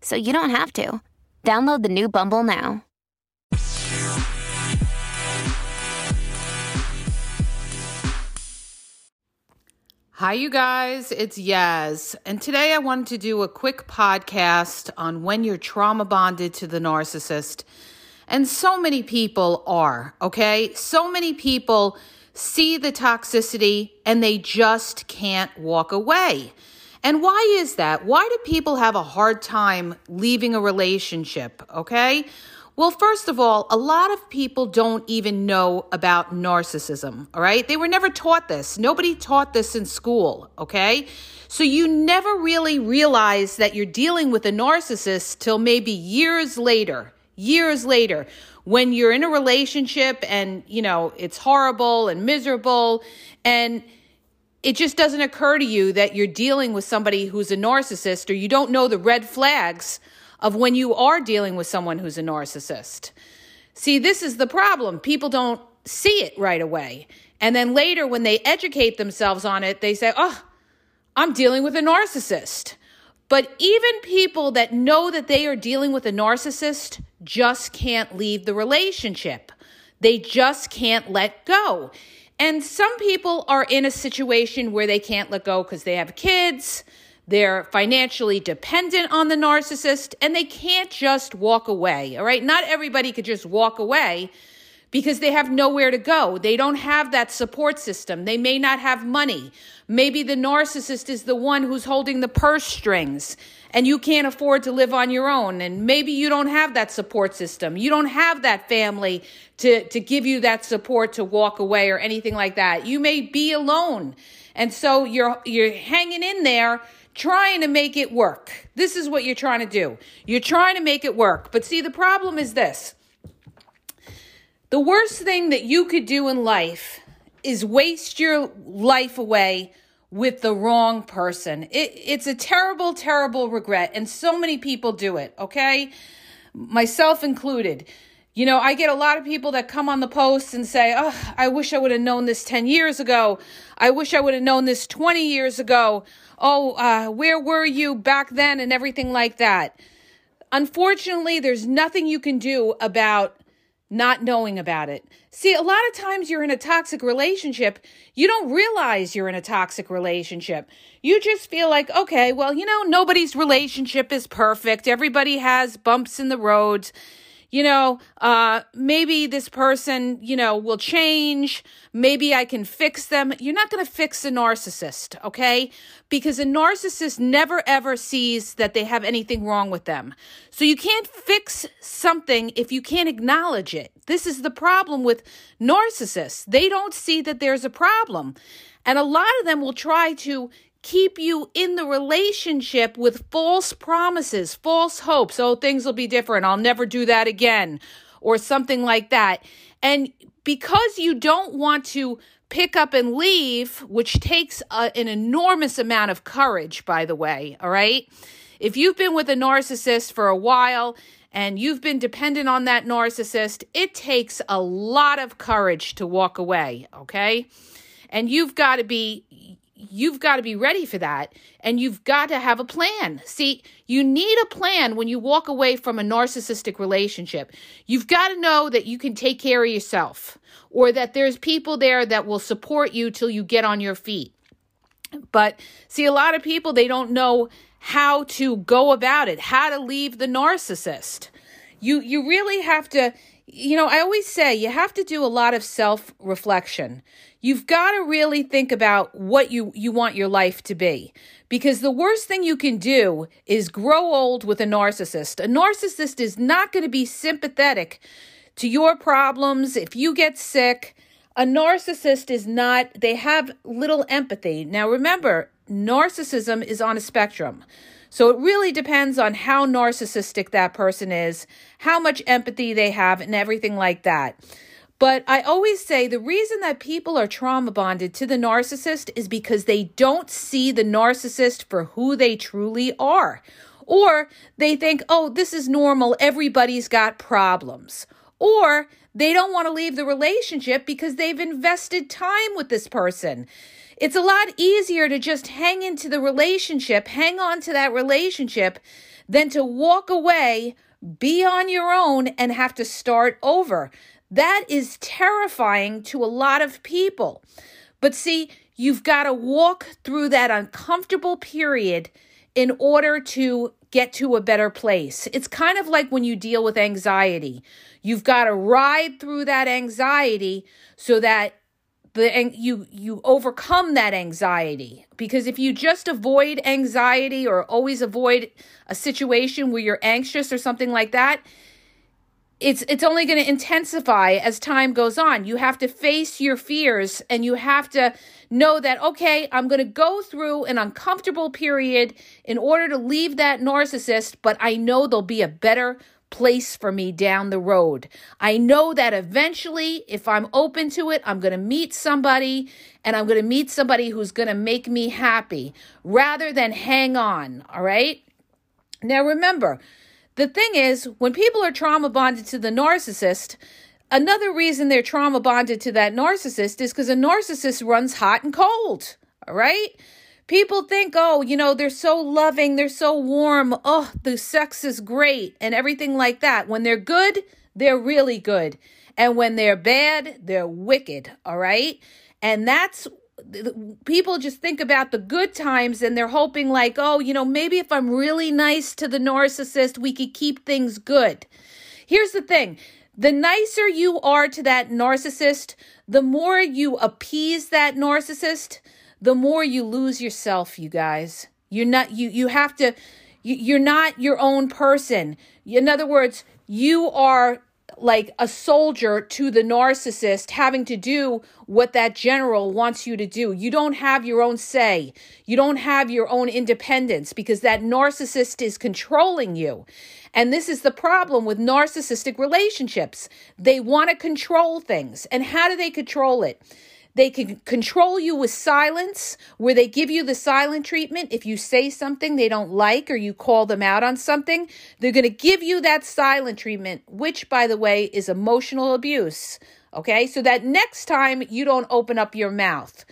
so you don't have to. Download the new Bumble now. Hi, you guys. It's Yaz. And today I wanted to do a quick podcast on when you're trauma bonded to the narcissist. And so many people are, okay? So many people see the toxicity and they just can't walk away. And why is that? Why do people have a hard time leaving a relationship, okay? Well, first of all, a lot of people don't even know about narcissism, all right? They were never taught this. Nobody taught this in school, okay? So you never really realize that you're dealing with a narcissist till maybe years later, when you're in a relationship and, you know, it's horrible and miserable, and it just doesn't occur to you that you're dealing with somebody who's a narcissist, or you don't know the red flags of when you are dealing with someone who's a narcissist. See, this is the problem. People don't see it right away. And then later when they educate themselves on it, they say, oh, I'm dealing with a narcissist. But even people that know that they are dealing with a narcissist just can't leave the relationship. They just can't let go. And some people are in a situation where they can't let go because they have kids. They're financially dependent on the narcissist, and they can't just walk away, all right? Not everybody could just walk away because they have nowhere to go. They don't have that support system. They may not have money. Maybe the narcissist is the one who's holding the purse strings, and you can't afford to live on your own, and maybe you don't have that support system. You don't have that family to give you that support to walk away or anything like that. You may be alone, and so you're hanging in there, trying to make it work. This is what you're trying to do. You're trying to make it work. But see, the problem is this. The worst thing that you could do in life is waste your life away with the wrong person. It's a terrible, terrible regret. And so many people do it, okay? Myself included. You know, I get a lot of people that come on the posts and say, oh, I wish I would have known this 10 years ago. I wish I would have known this 20 years ago. Where were you back then and everything like that? Unfortunately, there's nothing you can do about not knowing about it. See, a lot of times you're in a toxic relationship. You don't realize you're in a toxic relationship. You just feel like, okay, well, you know, nobody's relationship is perfect. Everybody has bumps in the road. You know, maybe this person, you know, will change. Maybe I can fix them. You're not going to fix a narcissist, okay? Because a narcissist never, ever sees that they have anything wrong with them. So you can't fix something if you can't acknowledge it. This is the problem with narcissists. They don't see that there's a problem. And a lot of them will try to keep you in the relationship with false promises, false hopes. Oh, things will be different. I'll never do that again, or something like that. And because you don't want to pick up and leave, which takes an enormous amount of courage, by the way, all right? If you've been with a narcissist for a while and you've been dependent on that narcissist, it takes a lot of courage to walk away, okay? And you've got to be ready for that, and you've got to have a plan. See, you need a plan when you walk away from a narcissistic relationship. You've got to know that you can take care of yourself, or that there's people there that will support you till you get on your feet. But see, a lot of people, they don't know how to go about it, how to leave the narcissist. You really have to, you know, I always say you have to do a lot of self-reflection. You've got to really think about what you want your life to be, because the worst thing you can do is grow old with a narcissist. A narcissist is not going to be sympathetic to your problems if you get sick. A narcissist is not, they have little empathy. Now remember, narcissism is on a spectrum. So it really depends on how narcissistic that person is, how much empathy they have, and everything like that. But I always say the reason that people are trauma bonded to the narcissist is because they don't see the narcissist for who they truly are. Or they think, oh, this is normal, everybody's got problems. Or they don't want to leave the relationship because they've invested time with this person. It's a lot easier to just hang into the relationship, hang on to that relationship, than to walk away, be on your own, and have to start over. That is terrifying to a lot of people. But see, you've got to walk through that uncomfortable period in order to get to a better place. It's kind of like when you deal with anxiety. You've got to ride through that anxiety so that you overcome that anxiety. Because if you just avoid anxiety or always avoid a situation where you're anxious or something like that, it's only going to intensify as time goes on. You have to face your fears, and you have to know that, okay, I'm going to go through an uncomfortable period in order to leave that narcissist, but I know there'll be a better place for me down the road. I know that eventually, if I'm open to it, I'm going to meet somebody, and I'm going to meet somebody who's going to make me happy rather than hang on, all right? Now remember, the thing is, when people are trauma bonded to the narcissist, another reason they're trauma bonded to that narcissist is because a narcissist runs hot and cold, all right? People think, oh, you know, they're so loving, they're so warm, oh, the sex is great, and everything like that. When they're good, they're really good. And when they're bad, they're wicked, all right? And that's, people just think about the good times, and they're hoping like, oh, you know, maybe if I'm really nice to the narcissist, we could keep things good. Here's the thing. The nicer you are to that narcissist, the more you appease that narcissist, the more you lose yourself, you guys. You're not your own person. In other words, you are like a soldier to the narcissist, having to do what that general wants you to do. You don't have your own say. You don't have your own independence because that narcissist is controlling you. And this is the problem with narcissistic relationships. They want to control things. And how do they control it? They can control you with silence, where they give you the silent treatment. If you say something they don't like or you call them out on something, they're going to give you that silent treatment, which, by the way, is emotional abuse, okay? So that next time you don't open up your mouth.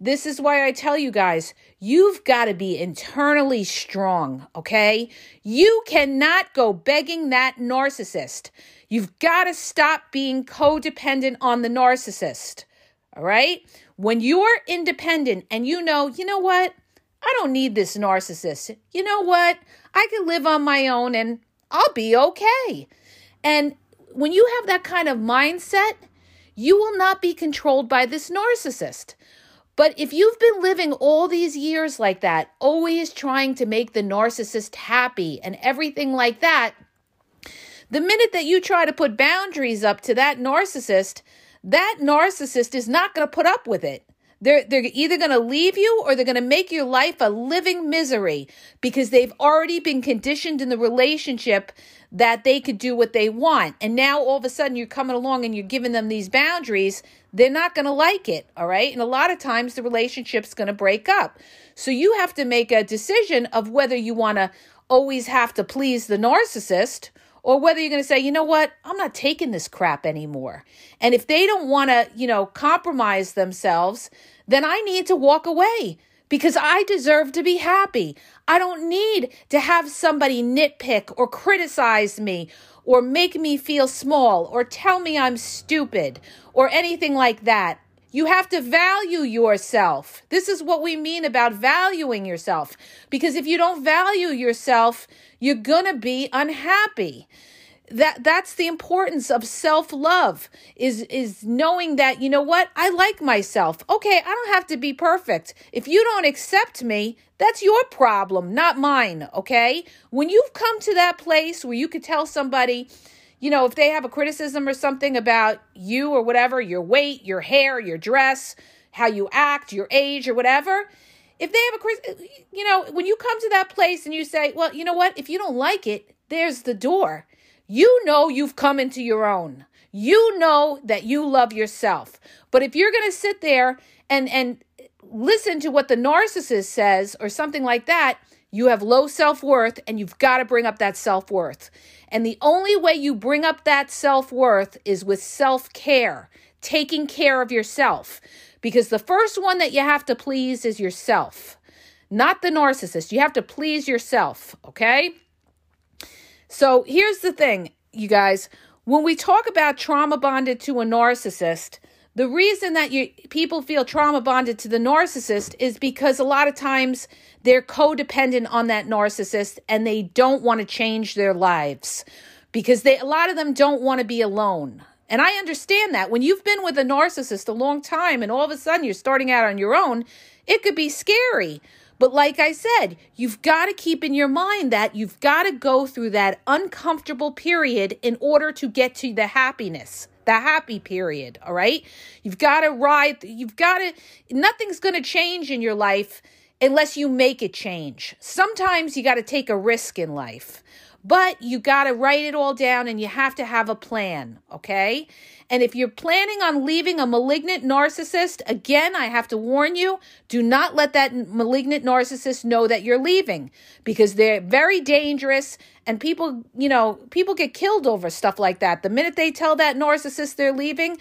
This is why I tell you guys, you've got to be internally strong, okay? You cannot go begging that narcissist. You've got to stop being codependent on the narcissist. All right? When you're independent and you know what? I don't need this narcissist. You know what? I can live on my own and I'll be okay. And when you have that kind of mindset, you will not be controlled by this narcissist. But if you've been living all these years like that, always trying to make the narcissist happy and everything like that, the minute that you try to put boundaries up to that narcissist is not going to put up with it. They're either going to leave you or they're going to make your life a living misery because they've already been conditioned in the relationship that they could do what they want. And now all of a sudden you're coming along and you're giving them these boundaries. They're not going to like it, all right? And a lot of times the relationship's going to break up. So you have to make a decision of whether you want to always have to please the narcissist, or whether you're going to say, you know what, I'm not taking this crap anymore. And if they don't want to, compromise themselves, then I need to walk away because I deserve to be happy. I don't need to have somebody nitpick or criticize me or make me feel small or tell me I'm stupid or anything like that. You have to value yourself. This is what we mean about valuing yourself. Because if you don't value yourself, you're going to be unhappy. That's the importance of self-love, is knowing that, you know what, I like myself. Okay, I don't have to be perfect. If you don't accept me, that's your problem, not mine, okay? When you've come to that place where you could tell somebody, if they have a criticism or something about you or whatever, your weight, your hair, your dress, how you act, your age or whatever, if they have a criticism, when you come to that place and you say, well, you know what, if you don't like it, there's the door. You know you've come into your own. You know that you love yourself. But if you're going to sit there and listen to what the narcissist says or something like that, you have low self-worth, and you've got to bring up that self-worth. And the only way you bring up that self-worth is with self-care, taking care of yourself. Because the first one that you have to please is yourself, not the narcissist. You have to please yourself, okay? So here's the thing, you guys. When we talk about trauma bonded to a narcissist, the reason that people feel trauma bonded to the narcissist is because a lot of times they're codependent on that narcissist and they don't want to change their lives because a lot of them don't want to be alone. And I understand that when you've been with a narcissist a long time and all of a sudden you're starting out on your own, it could be scary. But like I said, you've got to keep in your mind that you've got to go through that uncomfortable period in order to get to the happiness, the happy period, all right? You've got to ride, nothing's going to change in your life unless you make it change. Sometimes you got to take a risk in life, but you got to write it all down and you have to have a plan, okay? And if you're planning on leaving a malignant narcissist, again, I have to warn you, do not let that malignant narcissist know that you're leaving because they're very dangerous and people get killed over stuff like that. The minute they tell that narcissist they're leaving,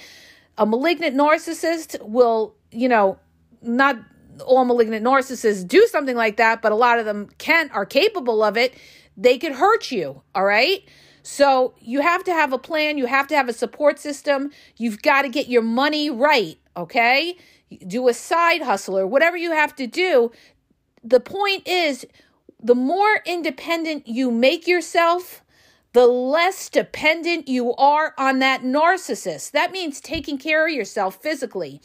a malignant narcissist will, not all malignant narcissists do something like that, but a lot of them are capable of it. They could hurt you, all right? So you have to have a plan. You have to have a support system. You've got to get your money right, okay? Do a side hustle or whatever you have to do. The point is, the more independent you make yourself, the less dependent you are on that narcissist. That means taking care of yourself physically.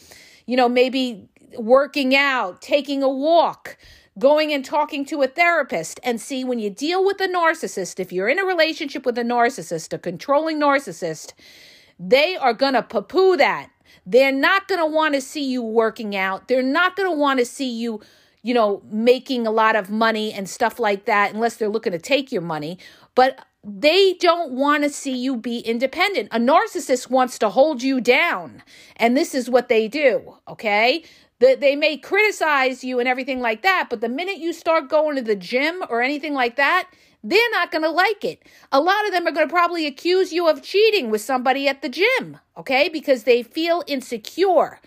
Maybe working out, taking a walk, going and talking to a therapist. And see, when you deal with a narcissist, if you're in a relationship with a narcissist, a controlling narcissist, they are going to poo-poo that. They're not going to want to see you working out. They're not going to want to see you, making a lot of money and stuff like that, unless they're looking to take your money. But they don't want to see you be independent. A narcissist wants to hold you down. And this is what they do, okay? They may criticize you and everything like that, but the minute you start going to the gym or anything like that, they're not going to like it. A lot of them are going to probably accuse you of cheating with somebody at the gym, okay? Because they feel insecure.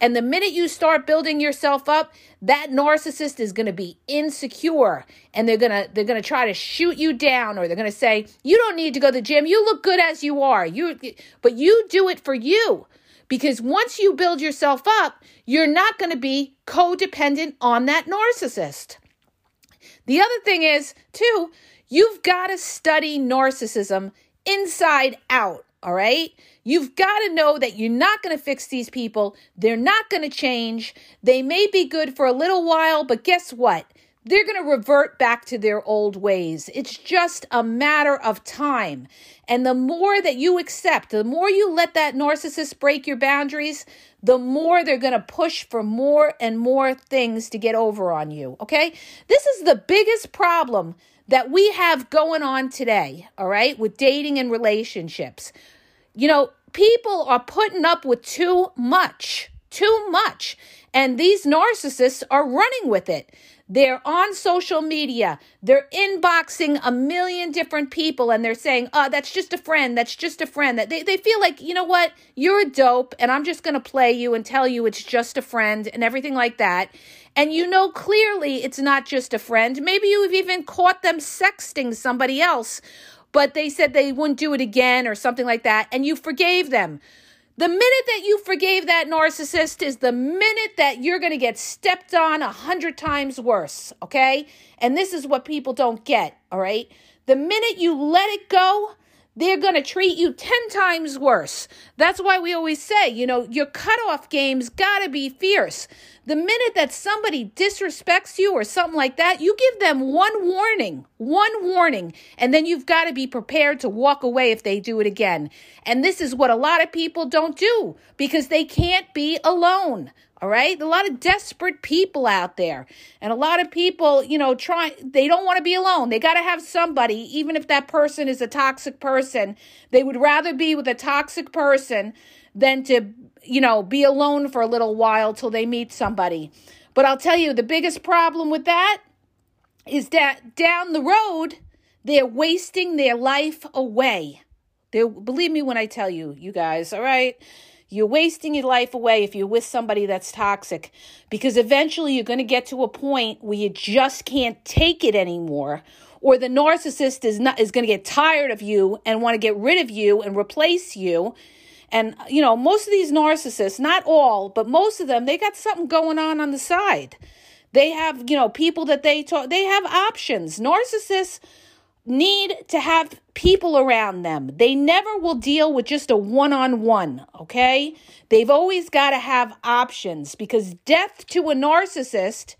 And the minute you start building yourself up, that narcissist is going to be insecure and they're going to try to shoot you down, or they're going to say, you don't need to go to the gym. You look good as you are. But you do it for you. Because once you build yourself up, you're not going to be codependent on that narcissist. The other thing is, too, you've got to study narcissism inside out, all right? You've got to know that you're not going to fix these people. They're not going to change. They may be good for a little while, but guess what? They're going to revert back to their old ways. It's just a matter of time. And the more that you accept, the more you let that narcissist break your boundaries, the more they're going to push for more and more things to get over on you, okay? This is the biggest problem that we have going on today, all right, with dating and relationships. People are putting up with too much, and these narcissists are running with it. They're on social media. They're inboxing a million different people and they're saying, oh, that's just a friend. That's just a friend. They feel like, you know what? You're a dope and I'm just going to play you and tell you it's just a friend and everything like that. And you know clearly it's not just a friend. Maybe you've even caught them sexting somebody else, but they said they wouldn't do it again or something like that. And you forgave them. The minute that you forgave that narcissist is the minute that you're going to get stepped on 100 times worse, okay? And this is what people don't get, all right? The minute you let it go, they're going to treat you 10 times worse. That's why we always say, you know, your cutoff game's got to be fierce. The minute that somebody disrespects you or something like that, you give them one warning, and then you've got to be prepared to walk away if they do it again. And this is what a lot of people don't do because they can't be alone. All right. A lot of desperate people out there and a lot of people, you know, they don't want to be alone. They got to have somebody, even if that person is a toxic person, they would rather be with a toxic person than to, you know, be alone for a little while till they meet somebody. But I'll tell you, the biggest problem with that is that down the road, they're wasting their life away. Believe me when I tell you, you guys. All right. You're wasting your life away if you're with somebody that's toxic because eventually you're going to get to a point where you just can't take it anymore or the narcissist is going to get tired of you and want to get rid of you and replace you. And, you know, most of these narcissists, not all, but most of them, they got something going on the side. They have, you know, people that they have options. Narcissists need to have people around them. They never will deal with just a one-on-one, okay? They've always got to have options because death to a narcissist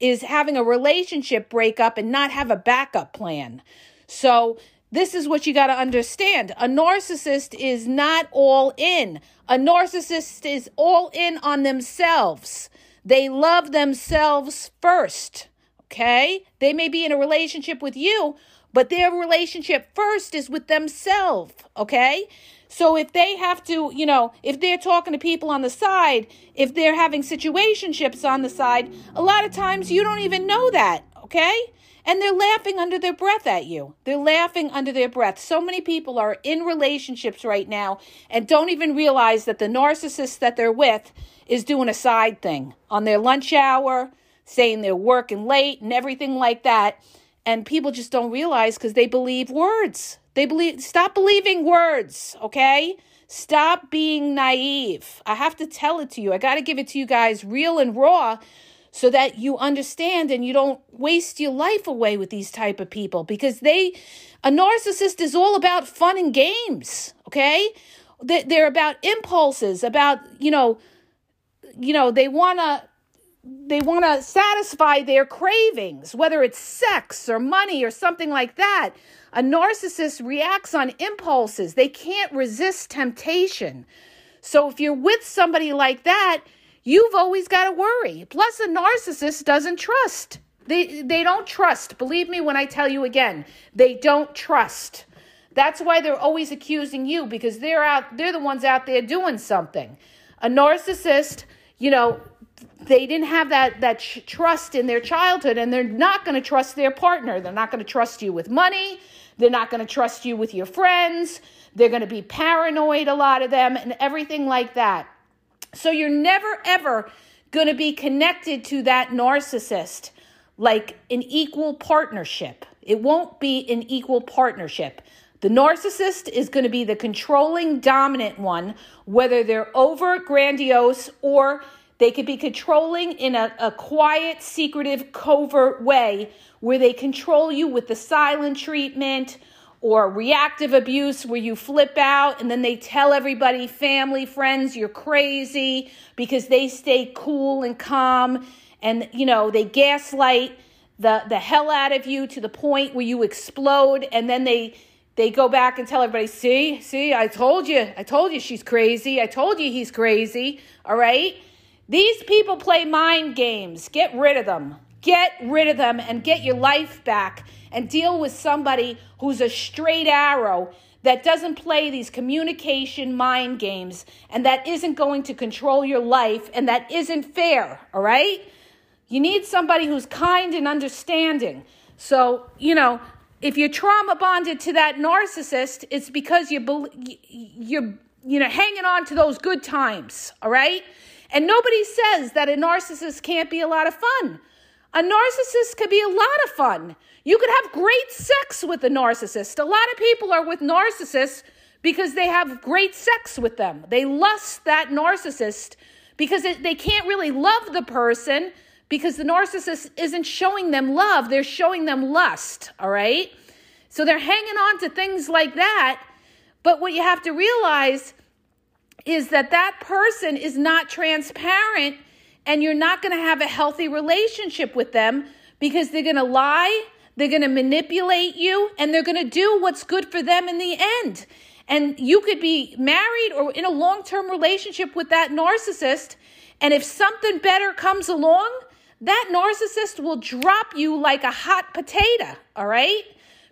is having a relationship breakup and not have a backup plan. So this is what you got to understand. A narcissist is not all in. A narcissist is all in on themselves. They love themselves first, okay? They may be in a relationship with you, but their relationship first is with themselves, okay? So if they have to, you know, if they're talking to people on the side, if they're having situationships on the side, a lot of times you don't even know that, okay? And they're laughing under their breath at you. They're laughing under their breath. So many people are in relationships right now and don't even realize that the narcissist that they're with is doing a side thing on their lunch hour, saying they're working late and everything like that. And people just don't realize because they believe words. Stop believing words, okay? Stop being naive. I have to tell it to you. I got to give it to you guys real and raw so that you understand and you don't waste your life away with these type of people because a narcissist is all about fun and games, okay? They're about impulses, about, you know, they want to satisfy their cravings, whether it's sex or money or something like that. A narcissist reacts on impulses. They can't resist temptation. So if you're with somebody like that, you've always got to worry. Plus, a narcissist doesn't trust. They don't trust. Believe me when I tell you again, they don't trust. That's why they're always accusing you because they're the ones out there doing something. A narcissist, you know, they didn't have that trust in their childhood, and they're not going to trust their partner. They're not going to trust you with money. They're not going to trust you with your friends. They're going to be paranoid, a lot of them, and everything like that. So you're never, ever going to be connected to that narcissist like an equal partnership. It won't be an equal partnership. The narcissist is going to be the controlling, dominant one, whether they're over grandiose or they could be controlling in a quiet, secretive, covert way where they control you with the silent treatment or reactive abuse where you flip out and then they tell everybody, family, friends, you're crazy because they stay cool and calm and, you know, they gaslight the hell out of you to the point where you explode and then they go back and tell everybody, see, I told you she's crazy. I told you he's crazy. All right. These people play mind games. Get rid of them. Get rid of them and get your life back and deal with somebody who's a straight arrow that doesn't play these communication mind games and that isn't going to control your life and that isn't fair, all right? You need somebody who's kind and understanding. So, you know, if you're trauma bonded to that narcissist, it's because you're hanging on to those good times, all right? And nobody says that a narcissist can't be a lot of fun. A narcissist could be a lot of fun. You could have great sex with a narcissist. A lot of people are with narcissists because they have great sex with them. They lust that narcissist because they can't really love the person because the narcissist isn't showing them love. They're showing them lust, all right? So they're hanging on to things like that. But what you have to realize is that person is not transparent, and you're not going to have a healthy relationship with them because they're going to lie, they're going to manipulate you, and they're going to do what's good for them in the end. And you could be married or in a long-term relationship with that narcissist, and if something better comes along, that narcissist will drop you like a hot potato, all right?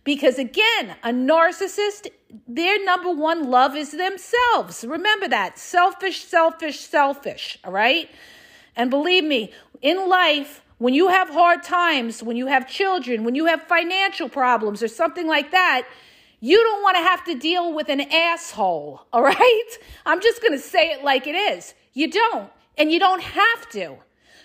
Because again, a narcissist, their number one love is themselves. Remember that. Selfish, selfish, selfish, all right? And believe me, in life, when you have hard times, when you have children, when you have financial problems or something like that, you don't want to have to deal with an asshole, all right? I'm just going to say it like it is. You don't, and you don't have to.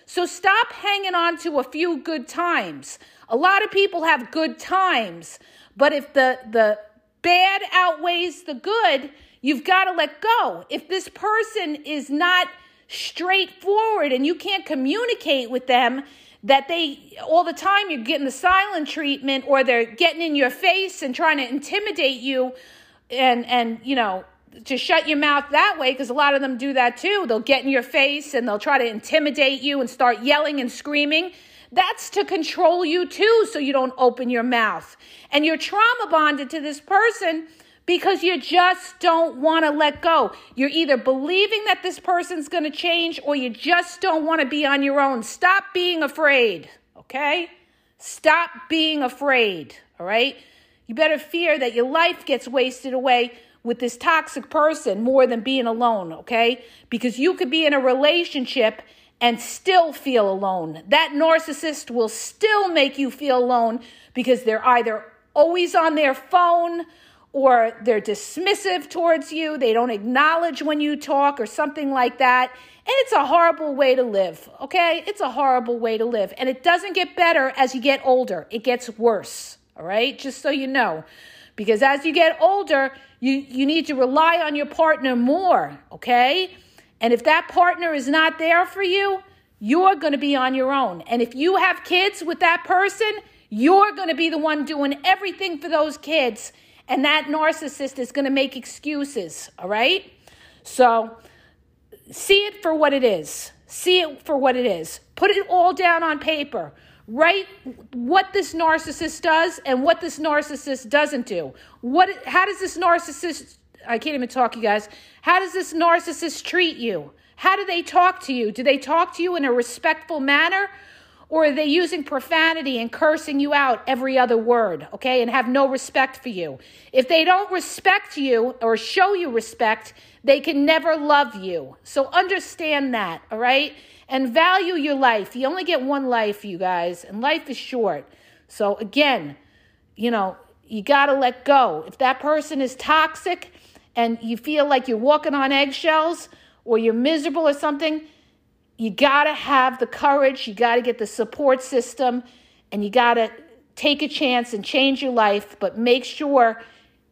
So stop hanging on to a few good times. A lot of people have good times, but if the bad outweighs the good, you've got to let go. If this person is not straightforward and you can't communicate with them that they all the time you're getting the silent treatment or they're getting in your face and trying to intimidate you and you know, to shut your mouth that way, because a lot of them do that too. They'll get in your face and they'll try to intimidate you and start yelling and screaming. That's to control you too, so you don't open your mouth. And you're trauma bonded to this person because you just don't want to let go. You're either believing that this person's going to change or you just don't want to be on your own. Stop being afraid, okay? Stop being afraid, all right? You better fear that your life gets wasted away with this toxic person more than being alone, okay? Because you could be in a relationship and still feel alone. That narcissist will still make you feel alone because they're either always on their phone or they're dismissive towards you, they don't acknowledge when you talk or something like that. And it's a horrible way to live, okay? It's a horrible way to live. And it doesn't get better as you get older. It gets worse, all right? Just so you know. Because as you get older, you need to rely on your partner more, okay? And if that partner is not there for you, you're going to be on your own. And if you have kids with that person, you're going to be the one doing everything for those kids. And that narcissist is going to make excuses, all right? So see it for what it is. See it for what it is. Put it all down on paper. Write what this narcissist does and what this narcissist doesn't do. How does this narcissist, I can't even talk, you guys. How does this narcissist treat you? How do they talk to you? Do they talk to you in a respectful manner? Or are they using profanity and cursing you out every other word, okay, and have no respect for you? If they don't respect you or show you respect, they can never love you. So understand that, all right? And value your life. You only get one life, you guys, and life is short. So again, you know, you got to let go. If that person is toxic and you feel like you're walking on eggshells or you're miserable or something, you got to have the courage, you got to get the support system, and you got to take a chance and change your life, but make sure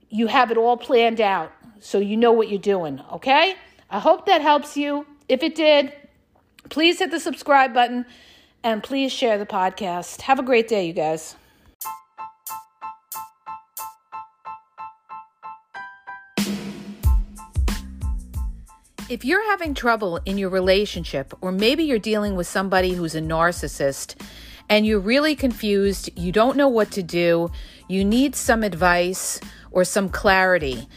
you have it all planned out so you know what you're doing, okay? I hope that helps you. If it did, please hit the subscribe button, and please share the podcast. Have a great day, you guys. If you're having trouble in your relationship, or maybe you're dealing with somebody who's a narcissist and you're really confused, you don't know what to do, you need some advice or some clarity,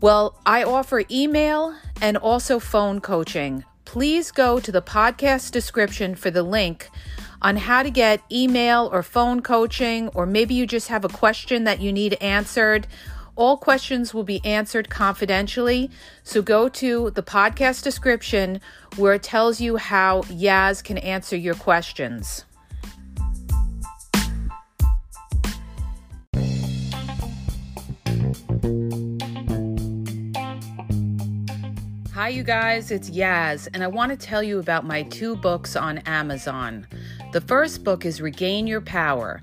well, I offer email and also phone coaching. Please go to the podcast description for the link on how to get email or phone coaching, or maybe you just have a question that you need answered. All questions will be answered confidentially, so go to the podcast description where it tells you how Yaz can answer your questions. Hi, you guys, it's Yaz, and I want to tell you about my two books on Amazon. The first book is Regain Your Power.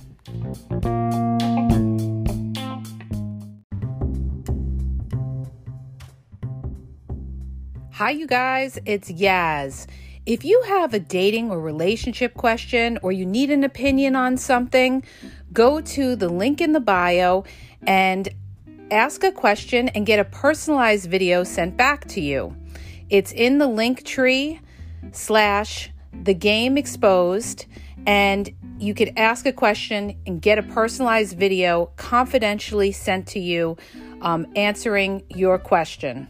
Hi, you guys. It's Yaz. If you have a dating or relationship question or you need an opinion on something, go to the link in the bio and ask a question and get a personalized video sent back to you. It's in the Linktree/The Game Exposed, and you could ask a question and get a personalized video confidentially sent to you answering your question.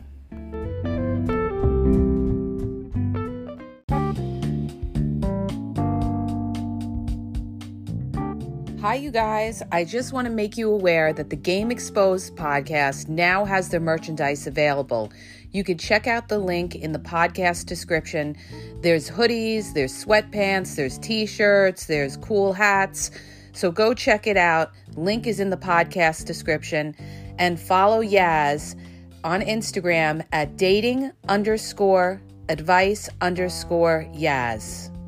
Hi, you guys. I just want to make you aware that the Game Exposed podcast now has their merchandise available. You can check out the link in the podcast description. There's hoodies, there's sweatpants, there's t-shirts, there's cool hats. So go check it out. Link is in the podcast description. And follow Yaz on Instagram at dating_advice_Yaz.